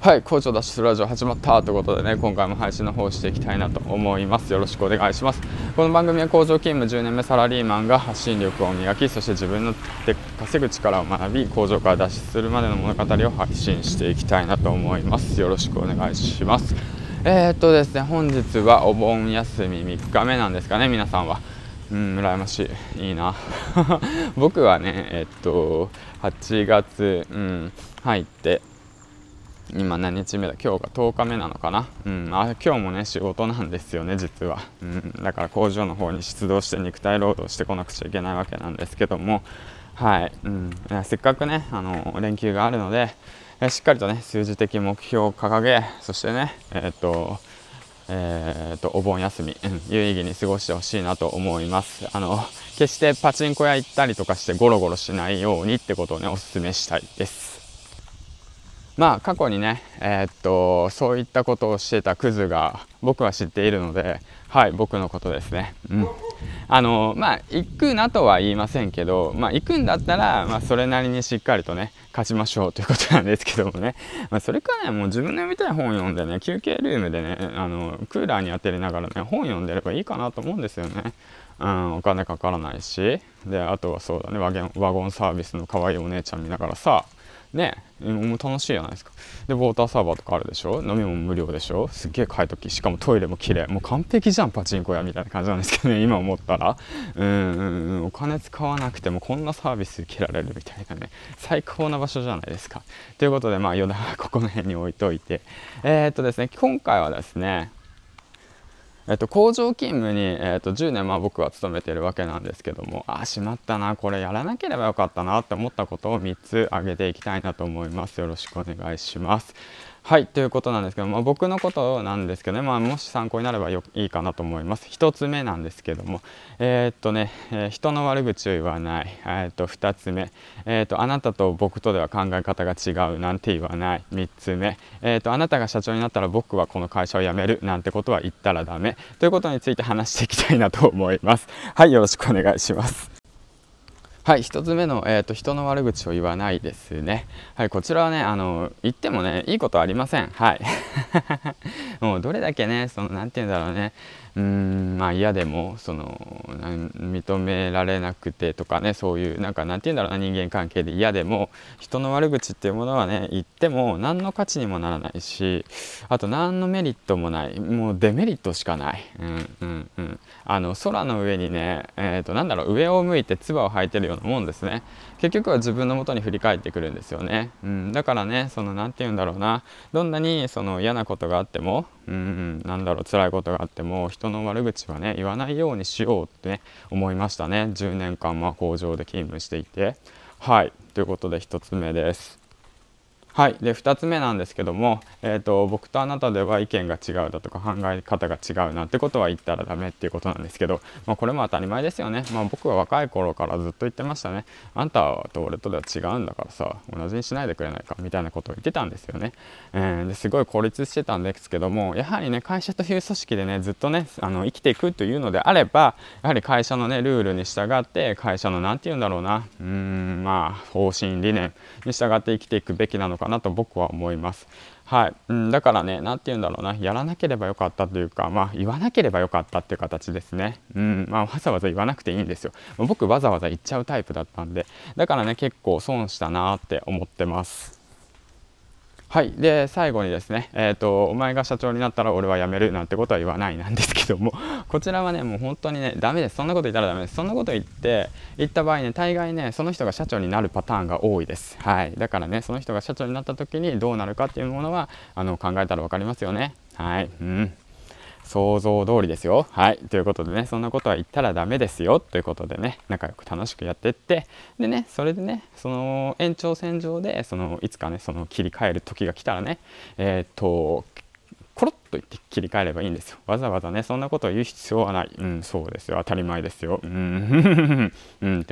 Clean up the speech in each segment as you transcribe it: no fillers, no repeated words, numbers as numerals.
はい、高知を脱出するラジオ始まったということでね、今回も配信の方していきたいなと思います。よろしくお願いします。この番組は工場勤務10年目サラリーマンが発信力を磨き、そして自分の稼ぐ力を学び、工場から脱出するまでの物語を配信していきたいなと思います。よろしくお願いします。ですね、本日はお盆休み3日目なんですかね、皆さんは。羨ましい。いいな。僕はね、8月、入って今何日目だ、今日が10日目なのかな、今日もね仕事なんですよね、実は。だから工場の方に出動して肉体労働してこなくちゃいけないわけなんですけども、はい、せっかくね連休があるので、しっかりとね数字的目標を掲げ、そしてねお盆休み、有意義に過ごしてほしいなと思います。決してパチンコ屋行ったりとかしてゴロゴロしないようにってことをねお勧めしたいです。まあ過去にね、そういったことをしてたクズが僕は知っているので、はい、僕のことですね。行くなとは言いませんけど、行くんだったら、それなりにしっかりとね勝ちましょうということなんですけどもね、それからねもう自分の読みたい本読んでね、休憩ルームでねクーラーに当てりながらね本読んでればいいかなと思うんですよね。お金かからないし、であとはそうだね、ワゴンサービスの可愛いお姉ちゃん見ながらさね、もう楽しいじゃないですか。でウォーターサーバーとかあるでしょ、飲み物無料でしょ、すっげえ快適、しかもトイレも綺麗、もう完璧じゃんパチンコ屋みたいな感じなんですけどね、今思ったら。お金使わなくてもこんなサービス受けられるみたいなね、最高な場所じゃないですか。ということで余談はここの辺に置いといて、ですね、今回はですね工場勤務に、10年僕は勤めているわけなんですけども、しまったな、これやらなければよかったなって思ったことを3つ挙げていきたいなと思います。よろしくお願いします。はい、ということなんですけど、僕のことなんですけどね、もし参考になればいいかなと思います。1つ目なんですけども、人の悪口を言わない。2つ目、あなたと僕とでは考え方が違うなんて言わない。3つ目、あなたが社長になったら僕はこの会社を辞めるなんてことは言ったらダメということについて話していきたいなと思います。はい、よろしくお願いします。はい、1つ目の、人の悪口を言わないですね。はい、こちらはね言ってもねいいことありません。はいもうどれだけねなんて言うんだろうね、嫌でも認められなくてとかね、そういうなんて言うんだろうな、人間関係で嫌でも人の悪口っていうものはね言っても何の価値にもならないし、あと何のメリットもない、もうデメリットしかない。空の上にね、上を向いて唾を吐いてるようなもんですね。結局は自分の元に振り返ってくるんですよね。だからね、なんて言うんだろうな、どんなに嫌なことがあっても、辛いことがあっても人の悪口はね言わないようにしようってね思いましたね。10年間工場で勤務していて、はい、ということで1つ目です。はい、で2つ目なんですけども、僕とあなたでは意見が違うだとか考え方が違うなんてことは言ったらダメっていうことなんですけど、これも当たり前ですよね。僕は若い頃からずっと言ってましたね。あんたと俺とでは違うんだからさ、同じにしないでくれないかみたいなことを言ってたんですよね。ですごい孤立してたんですけども、やはりね会社という組織でねずっとね生きていくというのであれば、やはり会社のねルールに従って、会社の方針理念に従って生きていくべきなのかなと僕は思います。はい、だからね、なんて言うんだろうな、やらなければよかったというか、言わなければよかったっていう形ですね。わざわざ言わなくていいんですよ。僕わざわざ言っちゃうタイプだったんで、だからね結構損したなって思ってます。はい、で最後にですね、お前が社長になったら俺は辞めるなんてことは言わないなんですけども、こちらはねもう本当にねダメです。そんなこと言ったらダメです。そんなこと言った場合ね、大概ねその人が社長になるパターンが多いです。はい、だからねその人が社長になった時にどうなるかっていうものは考えたら分かりますよね。はい、想像通りですよ。はい、ということでね、そんなことは言ったらダメですよということでね、仲良く楽しくやっていって、でね、それでね延長線上でいつかね切り替える時が来たらね、コロッと言って切り替えればいいんですよ。わざわざねそんなことを言う必要はない。そうですよ、当たり前ですよ。って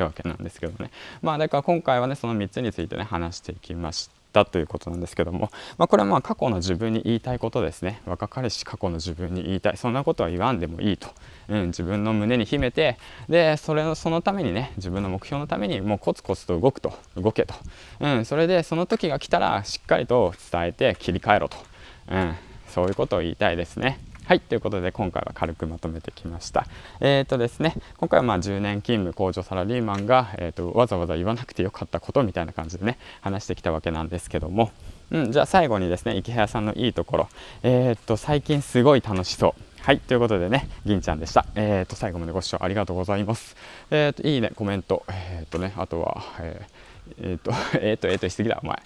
わけなんですけどね。だから今回はねその3つについてね話していきました。ったということなんですけども、これは過去の自分に言いたいことですね。若かりし過去の自分に言いたい、そんなことは言わんでもいいと、自分の胸に秘めて、でそのためにね、自分の目標のためにもうコツコツと動けと、それでその時が来たらしっかりと伝えて切り替えろと、そういうことを言いたいですね。はい、ということで今回は軽くまとめてきました。ですね、今回は10年勤務工場サラリーマンが、わざわざ言わなくてよかったことみたいな感じでね、話してきたわけなんですけども、じゃあ最後にですね、池早さんのいいところ、最近すごい楽しそう。はい、ということでね、銀ちゃんでした。最後までご視聴ありがとうございます。いいね、コメント、あとは、しすぎだお前。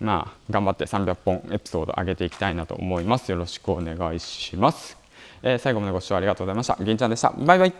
頑張って300本エピソード上げていきたいなと思います。よろしくお願いします。最後までご視聴ありがとうございました。銀ちゃんでした。バイバイ。